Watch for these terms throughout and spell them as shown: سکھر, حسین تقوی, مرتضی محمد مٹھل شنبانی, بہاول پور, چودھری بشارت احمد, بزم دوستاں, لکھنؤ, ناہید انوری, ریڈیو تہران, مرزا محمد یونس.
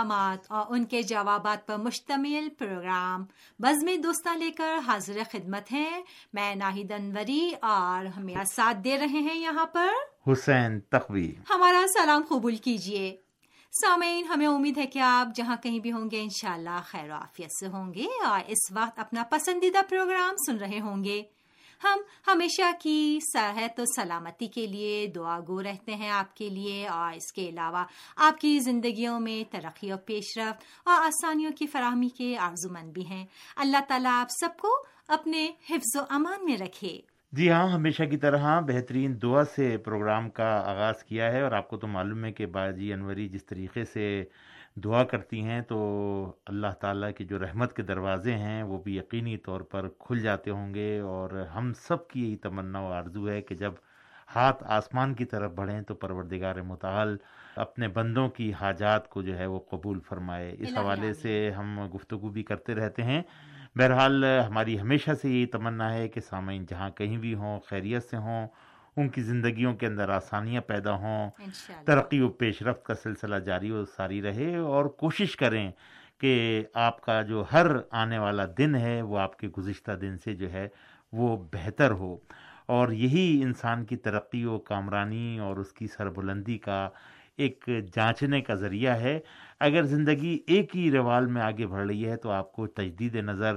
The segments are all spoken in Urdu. پیغامات اور ان کے جوابات پر مشتمل پروگرام بزم دوستاں لے کر حاضر خدمت ہیں. میں ناہید انوری اور ہمارا ساتھ دے رہے ہیں یہاں پر حسین تقوی. ہمارا سلام قبول کیجیے. سامعین, ہمیں امید ہے کہ آپ جہاں کہیں بھی ہوں گے انشاءاللہ خیر و عافیت سے ہوں گے اور اس وقت اپنا پسندیدہ پروگرام سن رہے ہوں گے. ہم ہمیشہ کی صحت و سلامتی کے لیے دعا گو رہتے ہیں آپ کے لیے, اور اس کے علاوہ آپ کی زندگیوں میں ترقی و پیش رفت اور آسانیوں کی فراہمی کے آرزومند بھی ہیں. اللہ تعالیٰ آپ سب کو اپنے حفظ و امان میں رکھے. جی ہاں, ہمیشہ کی طرح بہترین دعا سے پروگرام کا آغاز کیا ہے, اور آپ کو تو معلوم ہے کہ باجی انوری جس طریقے سے دعا کرتی ہیں تو اللہ تعالیٰ کے جو رحمت کے دروازے ہیں وہ بھی یقینی طور پر کھل جاتے ہوں گے. اور ہم سب کی یہی تمنا و آرزو ہے کہ جب ہاتھ آسمان کی طرف بڑھیں تو پروردگار متعال اپنے بندوں کی حاجات کو جو ہے وہ قبول فرمائے. اس حوالے سے ہم گفتگو بھی کرتے رہتے ہیں. بہرحال ہماری ہمیشہ سے یہی تمنا ہے کہ سامعین جہاں کہیں بھی ہوں خیریت سے ہوں, ان کی زندگیوں کے اندر آسانیاں پیدا ہوں, ترقی و پیش رفت کا سلسلہ جاری و ساری رہے. اور کوشش کریں کہ آپ کا جو ہر آنے والا دن ہے وہ آپ کے گزشتہ دن سے جو ہے وہ بہتر ہو, اور یہی انسان کی ترقی و کامرانی اور اس کی سربلندی کا ایک جانچنے کا ذریعہ ہے. اگر زندگی ایک ہی روال میں آگے بڑھ رہی ہے تو آپ کو تجدید نظر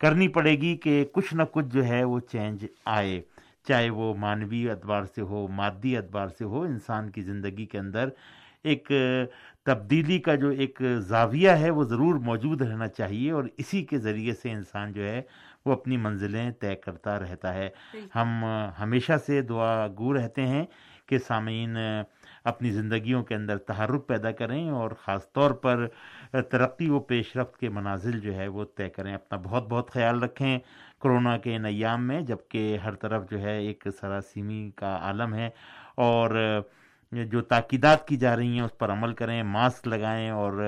کرنی پڑے گی کہ کچھ نہ کچھ جو ہے وہ چینج آئے, چاہے وہ معنوی ادوار سے ہو مادی ادوار سے ہو. انسان کی زندگی کے اندر ایک تبدیلی کا جو ایک زاویہ ہے وہ ضرور موجود رہنا چاہیے, اور اسی کے ذریعے سے انسان جو ہے وہ اپنی منزلیں طے کرتا رہتا ہے. ہم ہمیشہ سے دعا گو رہتے ہیں کہ سامعین اپنی زندگیوں کے اندر تحرک پیدا کریں اور خاص طور پر ترقی و پیش رفت کے منازل جو ہے وہ طے کریں. اپنا بہت بہت خیال رکھیں کرونا کے ان ایام میں, جبکہ ہر طرف جو ہے ایک سراسیمی کا عالم ہے, اور جو تاکیدات کی جا رہی ہیں اس پر عمل کریں, ماسک لگائیں اور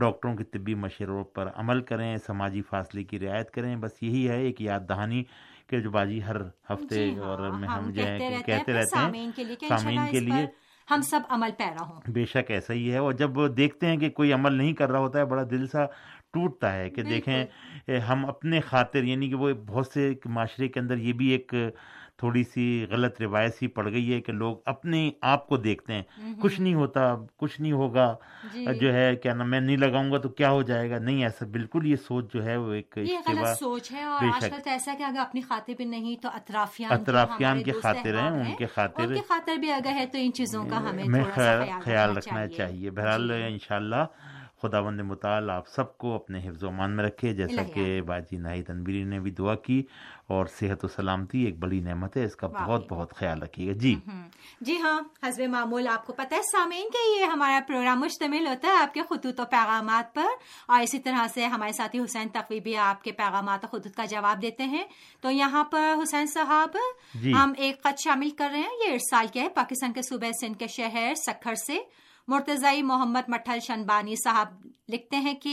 ڈاکٹروں کے طبی مشوروں پر عمل کریں, سماجی فاصلے کی رعایت کریں. بس یہی ہے ایک یاد دہانی کہ جو باجی ہر ہفتے اور ہم جو ہے کہتے رہتے ہیں سامعین کے لیے ہم سب عمل پیرا ہوں. بے شک ایسا ہی ہے, اور جب دیکھتے ہیں کہ کوئی عمل نہیں کر رہا ہوتا ہے بڑا دل سا ٹوٹتا ہے کہ دیکھیں ہم اپنے خاطر, یعنی کہ وہ بہت سے معاشرے کے اندر یہ بھی ایک تھوڑی سی غلط روایت سی پڑ گئی ہے کہ لوگ اپنے آپ کو دیکھتے ہیں, کچھ نہیں ہوتا کچھ نہیں ہوگا, جو ہے کیا نام میں نہیں لگاؤں گا تو کیا ہو جائے گا. نہیں, ایسا بالکل یہ سوچ جو ہے وہ ایک غلط سوچ ہے. اور آج کل تو ایسا کہ اگر اپنی خاطر بھی نہیں تو اطرافیان کے خاطر ہیں, ان کے خاطر بھی اگر ہے تو ان چیزوں کا ہمیں خیال رکھنا چاہیے. بہرحال انشاءاللہ خداوند متعال آپ سب کو اپنے حفظ و امان میں رکھے, جیسا کہ باجی ناہید انوری نے بھی دعا کی. اور صحت و سلامتی ایک بڑی نعمت ہے, اس کا بہت بہت خیال رکھیے گا. جی جی ہاں, حسب معمول آپ کو پتہ ہے سامعین کہ یہ ہمارا پروگرام مشتمل ہوتا ہے آپ کے خطوط و پیغامات پر, اور اسی طرح سے ہمارے ساتھی حسین تقوی بھی آپ کے پیغامات اور خطوط کا جواب دیتے ہیں. تو یہاں پر حسین صاحب ہم ایک خط شامل کر رہے ہیں, یہ ارسال کیا ہے پاکستان کے صوبہ سندھ کے شہر سکھر سے مرتضی محمد مٹھل شنبانی صاحب. لکھتے ہیں کہ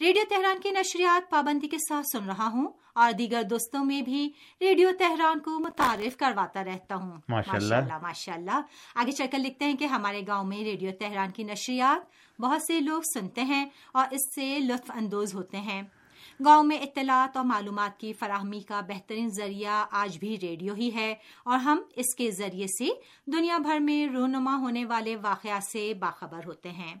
ریڈیو تہران کی نشریات پابندی کے ساتھ سن رہا ہوں اور دیگر دوستوں میں بھی ریڈیو تہران کو متعارف کرواتا رہتا ہوں. ماشاءاللہ. آگے چل کر لکھتے ہیں کہ ہمارے گاؤں میں ریڈیو تہران کی نشریات بہت سے لوگ سنتے ہیں اور اس سے لطف اندوز ہوتے ہیں. گاؤں میں اطلاعات اور معلومات کی فراہمی کا بہترین ذریعہ آج بھی ریڈیو ہی ہے, اور ہم اس کے ذریعے سے دنیا بھر میں رونما ہونے والے واقعات سے باخبر ہوتے ہیں.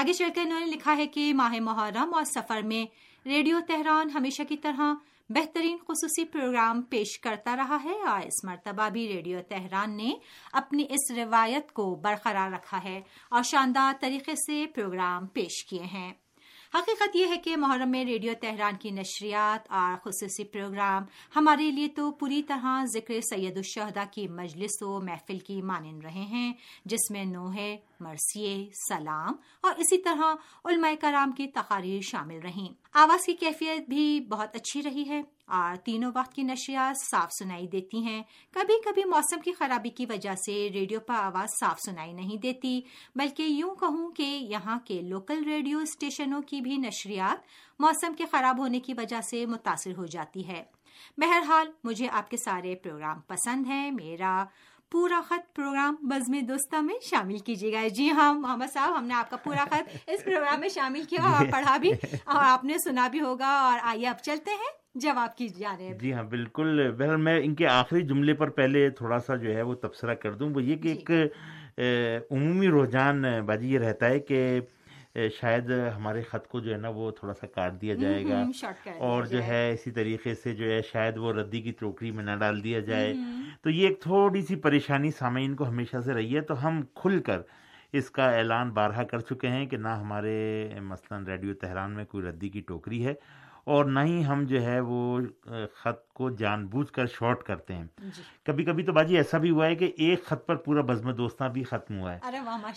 آگے چل کر انہوں نے لکھا ہے کہ ماہ محرم اور سفر میں ریڈیو تہران ہمیشہ کی طرح بہترین خصوصی پروگرام پیش کرتا رہا ہے, اور اس مرتبہ بھی ریڈیو تہران نے اپنی اس روایت کو برقرار رکھا ہے اور شاندار طریقے سے پروگرام پیش کیے ہیں. حقیقت یہ ہے کہ محرم میں ریڈیو تہران کی نشریات اور خصوصی پروگرام ہمارے لیے تو پوری طرح ذکر سید الشہداء کی مجلس و محفل کی مانند رہے ہیں, جس میں نوح مرثیے سلام اور اسی طرح علماء کرام کی تقاریر شامل رہیں. آواز کی کیفیت بھی بہت اچھی رہی ہے اور تینوں وقت کی نشریات صاف سنائی دیتی ہیں. کبھی کبھی موسم کی خرابی کی وجہ سے ریڈیو پر آواز صاف سنائی نہیں دیتی, بلکہ یوں کہوں کہ یہاں کے لوکل ریڈیو اسٹیشنوں کی بھی نشریات موسم کے خراب ہونے کی وجہ سے متاثر ہو جاتی ہے. بہرحال مجھے آپ کے سارے پروگرام پسند ہیں. میرا پورا خط پروگرام بزم دوستاں میں شامل کیجیے گا. جی ہاں محمد صاحب, ہم نے آپ کا پورا خط اس پروگرام میں شامل کیا اور پڑھا بھی اور آپ نے سنا بھی ہوگا. اور آئیے اب چلتے ہیں جواب کی جا رہے ہیں. جی ہاں بالکل. بہرحال میں ان کے آخری جملے پر پہلے تھوڑا سا جو ہے وہ تبصرہ کر دوں, وہ یہ کہ ایک عمومی رجحان باجی یہ رہتا ہے کہ شاید ہمارے خط کو جو ہے نا وہ تھوڑا سا کاٹ دیا جائے گا اور جو ہے اسی طریقے سے جو ہے شاید وہ ردی کی ٹوکری میں نہ ڈال دیا جائے, تو یہ ایک تھوڑی سی پریشانی سامعین کو ہمیشہ سے رہی ہے. تو ہم کھل کر اس کا اعلان بارہا کر چکے ہیں کہ نہ ہمارے مثلا ریڈیو تہران میں کوئی ردی کی ٹوکری ہے اور نہ ہی ہم جو ہے وہ خط کو جان بوجھ کر شارٹ کرتے ہیں. کبھی کبھی تو باجی ایسا بھی ہوا ہے کہ ایک خط پر پورا بزم دوستاں بھی ختم ہوا ہے,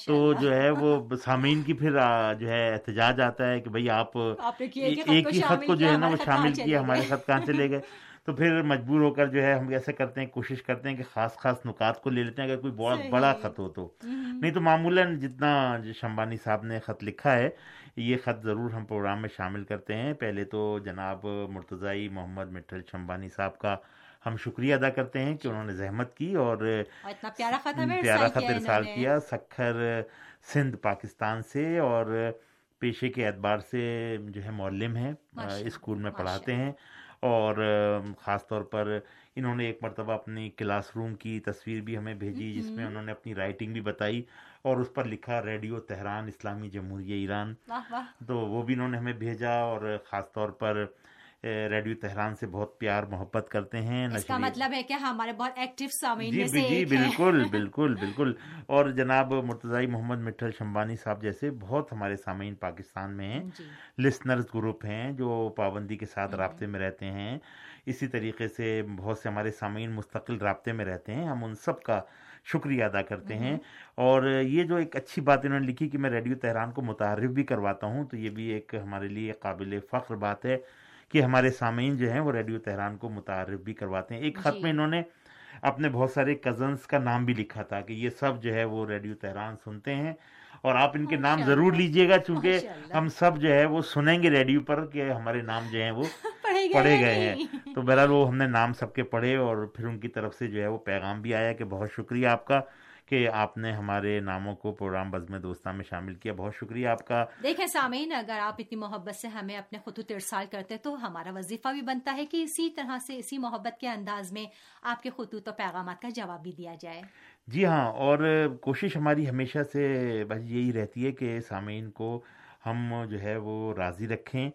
تو جو ہے وہ سامعین کی پھر جو ہے احتجاج آتا ہے کہ بھائی آپ ایک ہی خط کو جو ہے نا وہ شامل کیا, ہمارے خط کہاں چلے گئے. تو پھر مجبور ہو کر جو ہے ہم ایسا کرتے ہیں, کوشش کرتے ہیں کہ خاص خاص نکات کو لے لیتے ہیں اگر کوئی بہت بڑا خط ہو تو, نہیں تو معمولاً جتنا شنبانی صاحب نے خط لکھا ہے یہ خط ضرور ہم پروگرام میں شامل کرتے ہیں. پہلے تو جناب مرتضی محمد مٹھل شنبانی صاحب کا ہم شکریہ ادا کرتے ہیں کہ انہوں نے زحمت کی اور اتنا پیارا خط ارسال کیا سکھر سندھ پاکستان سے, اور پیشے کے اعتبار سے جو ہے معلم ہیں, اسکول میں پڑھاتے ہیں, اور خاص طور پر انہوں نے ایک مرتبہ اپنی کلاس روم کی تصویر بھی ہمیں بھیجی جس میں انہوں نے اپنی رائٹنگ بھی بتائی اور اس پر لکھا ریڈیو تہران اسلامی جمہوریہ ایران, تو وہ بھی انہوں نے ہمیں بھیجا. اور خاص طور پر ریڈیو تہران سے بہت پیار محبت کرتے ہیں, اس کا مطلب ہے کہ ہمارے بہت ایکٹیو سامعین میں سے ایک ہیں. جی بالکل بالکل بالکل. اور جناب مرتضی محمد مٹھل شنبانی صاحب جیسے بہت ہمارے سامعین پاکستان میں ہیں, لسنرز گروپ ہیں جو پابندی کے ساتھ رابطے میں رہتے ہیں. اسی طریقے سے بہت سے ہمارے سامعین مستقل رابطے میں رہتے ہیں, ہم ان سب کا شکریہ ادا کرتے ہیں. اور یہ جو ایک اچھی بات انہوں نے لکھی کہ میں ریڈیو تہران کو متعارف بھی کرواتا ہوں, تو یہ بھی ایک ہمارے لیے قابل فخر بات ہے کہ ہمارے سامعین جو ہیں وہ ریڈیو تہران کو متعارف بھی کرواتے ہیں. ایک خط میں انہوں نے اپنے بہت سارے کزنس کا نام بھی لکھا تھا کہ یہ سب جو ہے وہ ریڈیو تہران سنتے ہیں, اور آپ ان کے نام ضرور لیجئے گا چونکہ ہم سب جو ہے وہ سنیں گے ریڈیو پر کہ ہمارے نام جو ہیں وہ پڑھے گئے ہیں. تو بہرحال وہ ہم نے نام سب کے پڑھے اور پھر ان کی طرف سے جو ہے وہ پیغام بھی آیا کہ بہت شکریہ آپ کا کہ آپ نے ہمارے ناموں کو پروگرام بزم دوستاں میں شامل کیا, بہت شکریہ آپ کا. دیکھیں سامعین, اگر آپ اتنی محبت سے ہمیں اپنے خطوط ارسال کرتے تو ہمارا وظیفہ بھی بنتا ہے کہ اسی طرح سے اسی محبت کے انداز میں آپ کے خطوط و پیغامات کا جواب بھی دیا جائے. جی ہاں, اور کوشش ہماری ہمیشہ سے بس یہی رہتی ہے کہ سامعین کو ہم جو ہے وہ راضی رکھیں.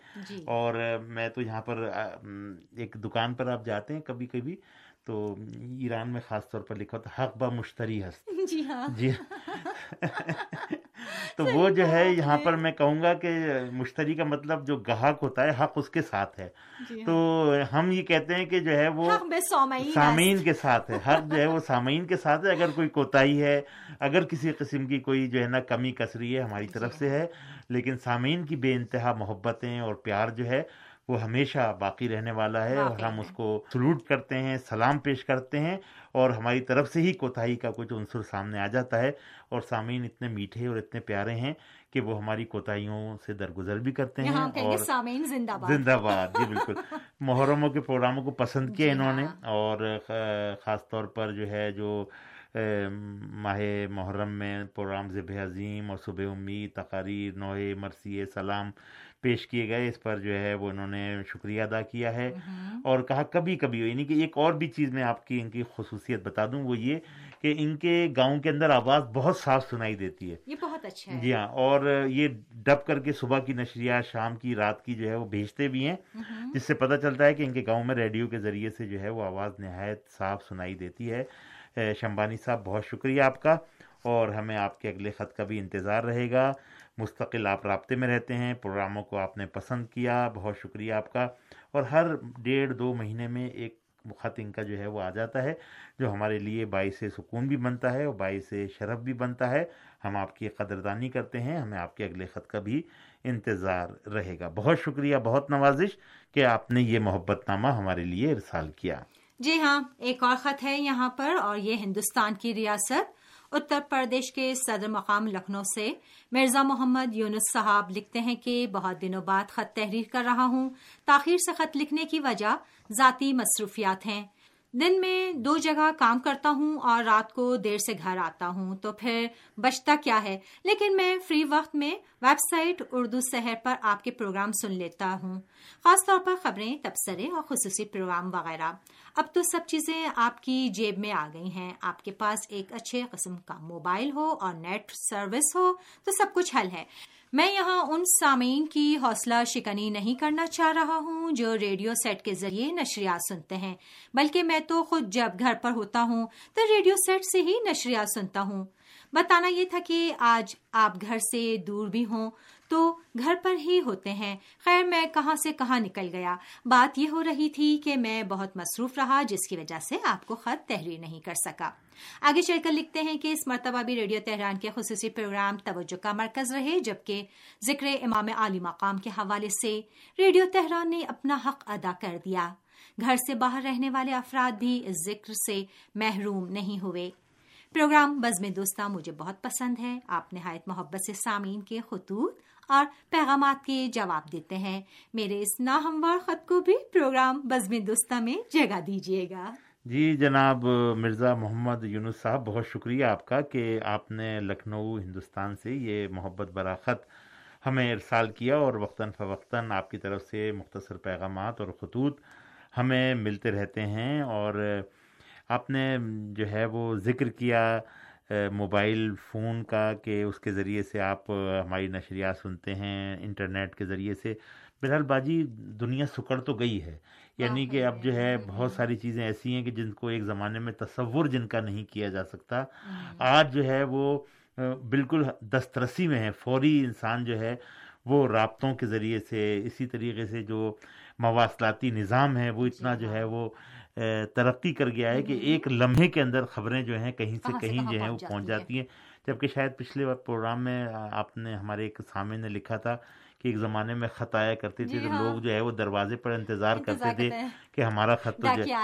اور میں تو یہاں پر ایک دکان پر آپ جاتے ہیں کبھی کبھی تو ایران میں خاص طور پر لکھا ہوتا ہے حق با مشتری ہست. جی ہاں جی, تو وہ جو ہے یہاں پر میں کہوں گا کہ مشتری کا مطلب جو گاہک ہوتا ہے حق اس کے ساتھ ہے, تو ہم یہ کہتے ہیں کہ جو ہے وہ سامعین کے ساتھ ہے, حق جو ہے وہ سامعین کے ساتھ ہے. اگر کوئی کوتاہی ہے, اگر کسی قسم کی کوئی جو ہے نا کمی کسری ہے ہماری طرف سے ہے, لیکن سامعین کی بے انتہا محبتیں اور پیار جو ہے وہ ہمیشہ باقی رہنے والا ہے, اور ہم اس کو سلوٹ کرتے ہیں, سلام پیش کرتے ہیں, اور ہماری طرف سے ہی کوتاہی کا کچھ عنصر سامنے آ جاتا ہے. اور سامعین اتنے میٹھے اور اتنے پیارے ہیں کہ وہ ہماری کوتاہیوں سے درگزر بھی کرتے ہیں. اور سامعین زندہ باد, زندہ باد. جی بالکل. محرموں کے پروگراموں کو پسند کیا انہوں نے, اور خاص طور پر جو ہے جو ماہ محرم میں پروگرام ذبح عظیم اور صبح امید, تقاریر, نوحے, مرثیے, سلام پیش کیے گئے, اس پر جو ہے وہ انہوں نے شکریہ ادا کیا ہے. اور کہا کبھی کبھی, یعنی کہ ایک اور بھی چیز میں آپ کی ان کی خصوصیت بتا دوں, وہ یہ کہ ان کے گاؤں کے اندر آواز بہت صاف سنائی دیتی ہے, یہ بہت اچھا ہے. جی ہاں, اور یہ ڈب کر کے صبح کی نشریات, شام کی, رات کی جو ہے وہ بھیجتے بھی ہیں, جس سے پتہ چلتا ہے کہ ان کے گاؤں میں ریڈیو کے ذریعے سے جو ہے وہ آواز نہایت صاف سنائی دیتی ہے. شنبانی صاحب بہت شکریہ آپ کا, اور ہمیں آپ کے اگلے خط کا بھی انتظار رہے گا. مستقل آپ رابطے میں رہتے ہیں, پروگراموں کو آپ نے پسند کیا, بہت شکریہ آپ کا. اور ہر ڈیڑھ دو مہینے میں ایک خط ان کا جو ہے وہ آ جاتا ہے, جو ہمارے لیے باعث سکون بھی بنتا ہے اور باعث شرف بھی بنتا ہے. ہم آپ کی قدردانی کرتے ہیں, ہمیں آپ کے اگلے خط کا بھی انتظار رہے گا. بہت شکریہ, بہت نوازش کہ آپ نے یہ محبت نامہ ہمارے لیے ارسال کیا. جی ہاں, ایک اور خط ہے یہاں پر, اور یہ ہندوستان کی ریاست اتر پردیش کے صدر مقام لکھنؤ سے مرزا محمد یونس صاحب لکھتے ہیں کہ بہت دنوں بعد خط تحریر کر رہا ہوں. تاخیر سے خط لکھنے کی وجہ ذاتی مصروفیات ہیں. دن میں 2 جگہ کام کرتا ہوں اور رات کو دیر سے گھر آتا ہوں، تو پھر بچتا کیا ہے. لیکن میں فری وقت میں ویب سائٹ اردو سحر پر آپ کے پروگرام سن لیتا ہوں، خاص طور پر خبریں، تبصرے اور خصوصی پروگرام وغیرہ. اب تو سب چیزیں آپ کی جیب میں آ گئی ہیں. آپ کے پاس ایک اچھے قسم کا موبائل ہو اور نیٹ سروس ہو تو سب کچھ حل ہے. میں یہاں ان سامعین کی حوصلہ شکنی نہیں کرنا چاہ رہا ہوں جو ریڈیو سیٹ کے ذریعے نشریات سنتے ہیں، بلکہ میں تو خود جب گھر پر ہوتا ہوں تو ریڈیو سیٹ سے ہی نشریات سنتا ہوں. بتانا یہ تھا کہ آج آپ گھر سے دور بھی ہوں تو گھر پر ہی ہوتے ہیں. خیر، میں کہاں سے کہاں نکل گیا. بات یہ ہو رہی تھی کہ میں بہت مصروف رہا، جس کی وجہ سے آپ کو خط تحریر نہیں کر سکا. آگے چل کر لکھتے ہیں کہ اس مرتبہ بھی ریڈیو تہران کے خصوصی پروگرام توجہ کا مرکز رہے، جبکہ ذکر امام عالی مقام کے حوالے سے ریڈیو تہران نے اپنا حق ادا کر دیا. گھر سے باہر رہنے والے افراد بھی اس ذکر سے محروم نہیں ہوئے. پروگرام بزم دوستاں مجھے بہت پسند ہے. آپ نہایت محبت سے سامعین کے خطوط اور پیغامات کے جواب دیتے ہیں. میرے اس ناہموار خط کو بھی پروگرام بزم دوستاں میں جگہ دیجیے گا. جی جناب مرزا محمد یونس صاحب، بہت شکریہ آپ کا کہ آپ نے لکھنؤ ہندوستان سے یہ محبت برا خط ہمیں ارسال کیا، اور وقتاً فوقتاً آپ کی طرف سے مختصر پیغامات اور خطوط ہمیں ملتے رہتے ہیں. اور آپ نے جو ہے وہ ذکر کیا موبائل فون کا کہ اس کے ذریعے سے آپ ہماری نشریات سنتے ہیں انٹرنیٹ کے ذریعے سے. بہرحال باجی، دنیا سکڑ تو گئی ہے، یعنی کہ اب جو ہے بہت ساری چیزیں ایسی ہیں کہ جن کو ایک زمانے میں تصور جن کا نہیں کیا جا سکتا. آج جو ہے وہ بالکل دسترسی میں ہے، فوری انسان جو ہے وہ رابطوں کے ذریعے سے، اسی طریقے سے جو مواصلاتی نظام ہے وہ اتنا جو ہے وہ ترقی کر گیا ہے کہ ایک لمحے کے اندر خبریں جو ہیں کہیں سے کہیں جو ہیں وہ پہنچ جاتی ہیں. جبکہ شاید پچھلے پروگرام میں آپ نے ہمارے ایک سامع نے لکھا تھا کہ ایک زمانے میں خط آیا کرتے تھے تو لوگ جو ہے وہ دروازے پر انتظار کرتے تھے کہ ہمارا خط تو ڈاکیا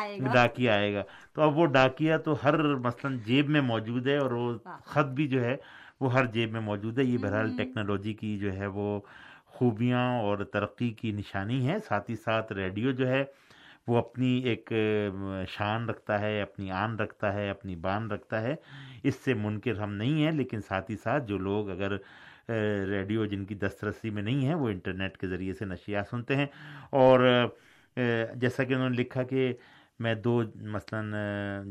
آئے گا. تو اب وہ ڈاکیا تو ہر مثلاً جیب میں موجود ہے، اور وہ خط بھی جو ہے وہ ہر جیب میں موجود ہے. یہ بہرحال ٹیکنالوجی کی جو ہے وہ خوبیاں اور ترقی کی نشانی ہے. ساتھ ہی ساتھ ریڈیو جو ہے وہ اپنی ایک شان رکھتا ہے، اپنی آن رکھتا ہے، اپنی بان رکھتا ہے. اس سے منکر ہم نہیں ہیں، لیکن ساتھ ہی ساتھ جو لوگ اگر ریڈیو جن کی دسترسی میں نہیں ہے وہ انٹرنیٹ کے ذریعے سے نشریات سنتے ہیں. اور جیسا کہ انہوں نے لکھا کہ میں 2 مثلاً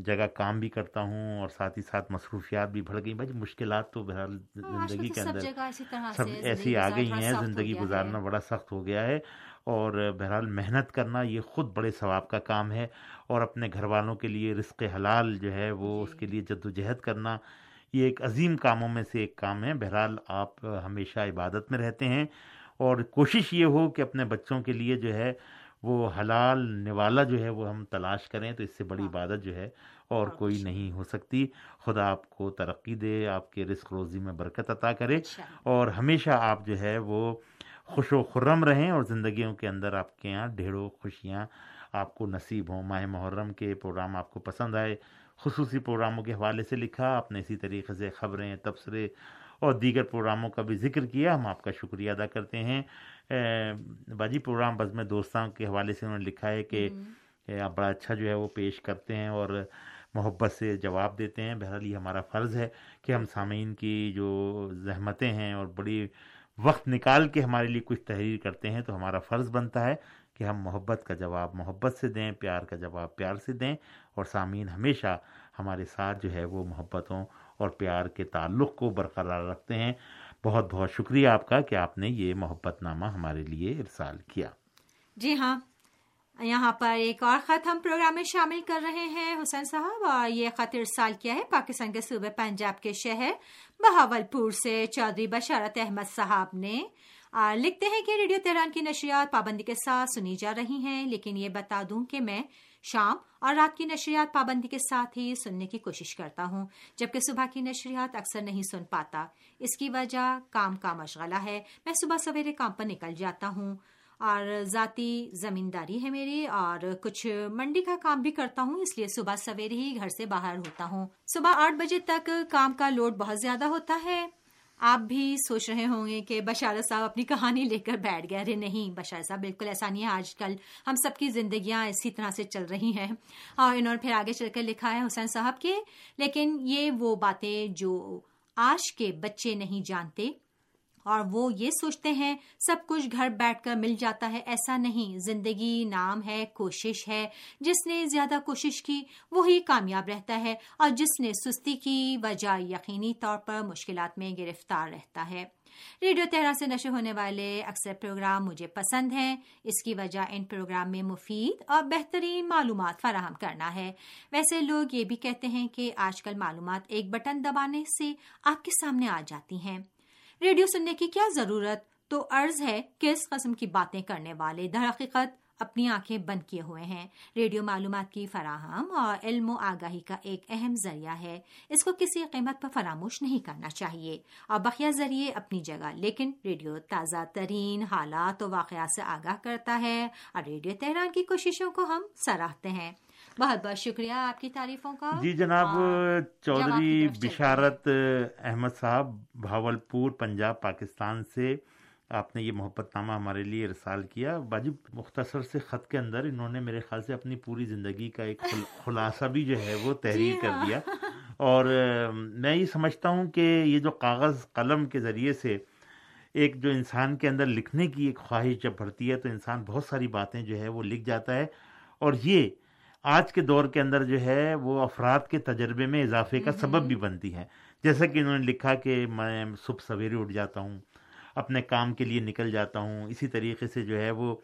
جگہ کام بھی کرتا ہوں اور ساتھ ہی ساتھ مصروفیات بھی بڑھ گئی. بھائی مشکلات تو بہرحال زندگی کے اندر سب ایسی آ گئی ہیں، زندگی گزارنا بڑا سخت ہو گیا ہے. اور بہرحال محنت کرنا یہ خود بڑے ثواب کا کام ہے، اور اپنے گھر والوں کے لیے رزق حلال جو ہے وہ اس کے لیے جدوجہد کرنا یہ ایک عظیم کاموں میں سے ایک کام ہے. بہرحال آپ ہمیشہ عبادت میں رہتے ہیں، اور کوشش یہ ہو کہ اپنے بچوں کے لیے جو ہے وہ حلال نوالا جو ہے وہ ہم تلاش کریں، تو اس سے بڑی عبادت جو ہے اور کوئی نہیں ہو سکتی. خدا آپ کو ترقی دے، آپ کے رزق روزی میں برکت عطا کرے، اور ہمیشہ آپ جو ہے وہ خوش و خرم رہیں، اور زندگیوں کے اندر آپ کے یہاں ڈھیروں خوشیاں آپ کو نصیب ہوں. ماہ محرم کے پروگرام آپ کو پسند آئے، خصوصی پروگراموں کے حوالے سے لکھا آپ نے، اسی طریقے سے خبریں، تبصرے اور دیگر پروگراموں کا بھی ذکر کیا. ہم آپ کا شکریہ ادا کرتے ہیں. باجی پروگرام بزم دوستاں کے حوالے سے انہوں نے لکھا ہے کہ آپ بڑا اچھا جو ہے وہ پیش کرتے ہیں اور محبت سے جواب دیتے ہیں. بہرحال یہ ہمارا فرض ہے کہ ہم سامعین کی جو زحمتیں ہیں اور بڑی وقت نکال کے ہمارے لیے کچھ تحریر کرتے ہیں، تو ہمارا فرض بنتا ہے کہ ہم محبت کا جواب محبت سے دیں، پیار کا جواب پیار سے دیں. اور سامعین ہمیشہ ہمارے ساتھ جو ہے وہ محبتوں اور پیار کے تعلق کو برقرار رکھتے ہیں. بہت بہت شکریہ آپ کا کہ آپ نے یہ محبت نامہ ہمارے لیے ارسال کیا. جی ہاں، یہاں پر ایک اور خط ہم پروگرام میں شامل کر رہے ہیں حسین صاحب، اور یہ خط ارسال کیا ہے پاکستان کے صوبہ پنجاب کے شہر بہاول پور سے چودھری بشارت احمد صاحب نے. لکھتے ہیں کہ ریڈیو تہران کی نشریات پابندی کے ساتھ سنی جا رہی ہیں، لیکن یہ بتا دوں کہ میں شام اور رات کی نشریات پابندی کے ساتھ ہی سننے کی کوشش کرتا ہوں، جبکہ صبح کی نشریات اکثر نہیں سن پاتا. اس کی وجہ کام کا مشغلہ ہے. میں صبح سویرے کام پر نکل جاتا ہوں، اور ذاتی زمینداری ہے میری، اور کچھ منڈی کا کام بھی کرتا ہوں، اس لیے صبح سویرے ہی گھر سے باہر ہوتا ہوں. صبح 8 بجے تک کام کا لوڈ بہت زیادہ ہوتا ہے، آپ بھی سوچ رہے ہوں گے کہ بشارت صاحب اپنی کہانی لے کر بیٹھ گئے. ارے نہیں بشارت صاحب, بالکل ایسا نہیں ہے. آج کل ہم سب کی زندگیاں اسی طرح سے چل رہی ہیں. اور انہوں نے پھر آگے چل کر لکھا ہے حسین صاحب کے, لیکن یہ وہ باتیں جو آج کے بچے نہیں جانتے, اور وہ یہ سوچتے ہیں سب کچھ گھر بیٹھ کر مل جاتا ہے. ایسا نہیں, زندگی نام ہے, کوشش ہے. جس نے زیادہ کوشش کی وہی کامیاب رہتا ہے, اور جس نے سستی کی وجہ یقینی طور پر مشکلات میں گرفتار رہتا ہے. ریڈیو تہران سے نشر ہونے والے اکثر پروگرام مجھے پسند ہیں, اس کی وجہ ان پروگرام میں مفید اور بہترین معلومات فراہم کرنا ہے. ویسے لوگ یہ بھی کہتے ہیں کہ آج کل معلومات ایک بٹن دبانے سے آپ کے سامنے آ جاتی ہیں, ریڈیو سننے کی کیا ضرورت. تو عرض ہے کہ اس قسم کی باتیں کرنے والے در حقیقت اپنی آنکھیں بند کیے ہوئے ہیں. ریڈیو معلومات کی فراہم اور علم و آگاہی کا ایک اہم ذریعہ ہے, اس کو کسی قیمت پر فراموش نہیں کرنا چاہیے. اور بقیہ ذریعے اپنی جگہ, لیکن ریڈیو تازہ ترین حالات و واقعات سے آگاہ کرتا ہے, اور ریڈیو تہران کی کوششوں کو ہم سراہتے ہیں. بہت بہت شکریہ آپ کی تعریفوں کا. جی جناب چودھری بشارت احمد صاحب, بہاول پور, پنجاب, پاکستان سے آپ نے یہ محبت نامہ ہمارے لیے ارسال کیا. واجب مختصر سے خط کے اندر انہوں نے میرے خیال سے اپنی پوری زندگی کا ایک خلاصہ بھی جو ہے وہ تحریر کر دیا. اور میں یہ سمجھتا ہوں کہ یہ جو کاغذ قلم کے ذریعے سے ایک جو انسان کے اندر لکھنے کی ایک خواہش جب بڑھتی ہے تو انسان بہت ساری باتیں جو ہے وہ لکھ جاتا ہے, اور یہ آج کے دور کے اندر جو ہے وہ افراد کے تجربے میں اضافے کا سبب بھی بنتی ہیں. جیسا کہ انہوں نے لکھا کہ میں صبح سویرے اٹھ جاتا ہوں, اپنے کام کے لیے نکل جاتا ہوں. اسی طریقے سے جو ہے وہ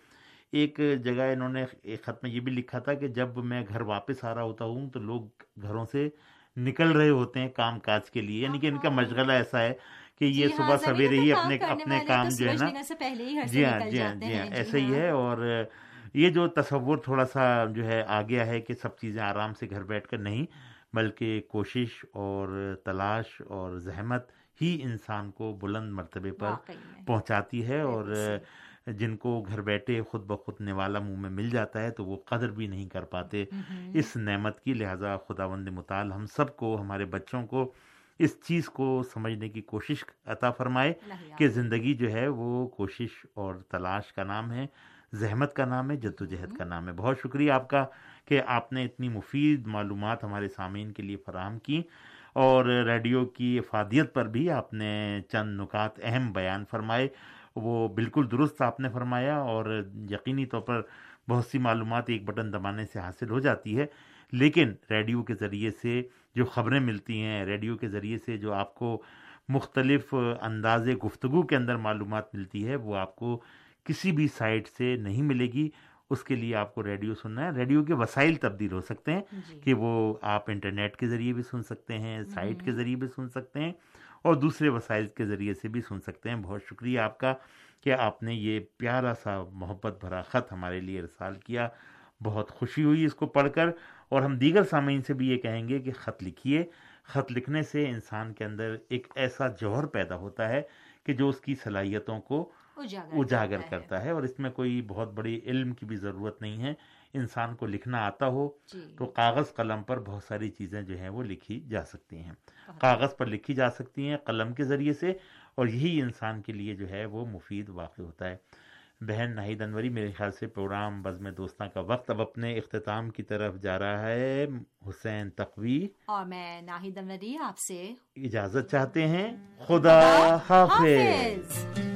ایک جگہ انہوں نے ایک خط میں یہ بھی لکھا تھا کہ جب میں گھر واپس آ رہا ہوتا ہوں تو لوگ گھروں سے نکل رہے ہوتے ہیں کام کاج کے لیے, یعنی کہ ان کا مشغلہ ایسا ہے کہ یہ صبح سویرے ہی اپنے کام جو ہے نا, جی ہاں جی ہاں جی ہاں ایسا ہی ہے. اور یہ جو تصور تھوڑا سا جو ہے آ گیا ہے کہ سب چیزیں آرام سے گھر بیٹھ کر نہیں, بلکہ کوشش اور تلاش اور زحمت ہی انسان کو بلند مرتبے پر پہنچاتی ہے. اور جن کو گھر بیٹھے خود بخود نوالا منہ میں مل جاتا ہے تو وہ قدر بھی نہیں کر پاتے اس نعمت کی. لہٰذا خداوند متعال ہم سب کو, ہمارے بچوں کو اس چیز کو سمجھنے کی کوشش عطا فرمائے کہ زندگی جو ہے وہ کوشش اور تلاش کا نام ہے, زحمت کا نام ہے, جدوجہد کا نام ہے. بہت شکریہ آپ کا کہ آپ نے اتنی مفید معلومات ہمارے سامعین کے لیے فراہم کی, اور ریڈیو کی افادیت پر بھی آپ نے چند نکات اہم بیان فرمائے, وہ بالکل درست آپ نے فرمایا. اور یقینی طور پر بہت سی معلومات ایک بٹن دبانے سے حاصل ہو جاتی ہے, لیکن ریڈیو کے ذریعے سے جو خبریں ملتی ہیں, ریڈیو کے ذریعے سے جو آپ کو مختلف انداز گفتگو کے اندر معلومات ملتی ہے وہ آپ کو کسی بھی سائٹ سے نہیں ملے گی. اس کے لیے آپ کو ریڈیو سننا ہے. ریڈیو کے وسائل تبدیل ہو سکتے ہیں کہ وہ آپ انٹرنیٹ کے ذریعے بھی سن سکتے ہیں, سائٹ کے ذریعے بھی سن سکتے ہیں, اور دوسرے وسائل کے ذریعے سے بھی سن سکتے ہیں. بہت شکریہ آپ کا کہ آپ نے یہ پیارا سا محبت بھرا خط ہمارے لیے ارسال کیا. بہت خوشی ہوئی اس کو پڑھ کر, اور ہم دیگر سامعین سے بھی یہ کہیں گے کہ خط لکھیے. خط لکھنے سے انسان کے اندر ایک ایسا جوہر پیدا ہوتا ہے کہ جو اس کی صلاحیتوں کو اجاگر کرتا ہے, اور اس میں کوئی بہت بڑی علم کی بھی ضرورت نہیں ہے. انسان کو لکھنا آتا ہو تو کاغذ قلم پر بہت ساری چیزیں جو ہیں وہ لکھی جا سکتی ہیں, کاغذ پر لکھی جا سکتی ہیں قلم کے ذریعے سے, اور یہی انسان کے لیے جو ہے وہ مفید واقع ہوتا ہے. بہن ناہید انوری, میرے خیال سے پروگرام بزم دوستاں کا وقت اب اپنے اختتام کی طرف جا رہا ہے. حسین تقوی اور میں ناہید انوری آپ سے اجازت چاہتے ہیں. خدا حافظ.